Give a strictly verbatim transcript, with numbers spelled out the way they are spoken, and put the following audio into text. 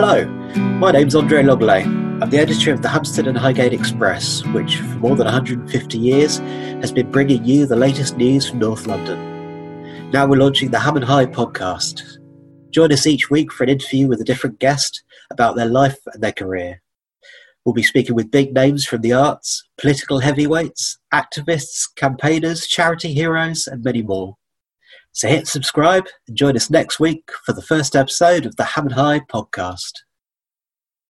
Hello, my name's Andre Logley. I'm the editor of the Hampstead and Highgate Express, which for more than one hundred fifty years has been bringing you the latest news from North London. Now we're launching the Ham and High podcast. Join us each week for an interview with a different guest about their life and their career. We'll be speaking with big names from the arts, political heavyweights, activists, campaigners, charity heroes, and many more. So hit subscribe and join us next week for the first episode of the Ham and High podcast.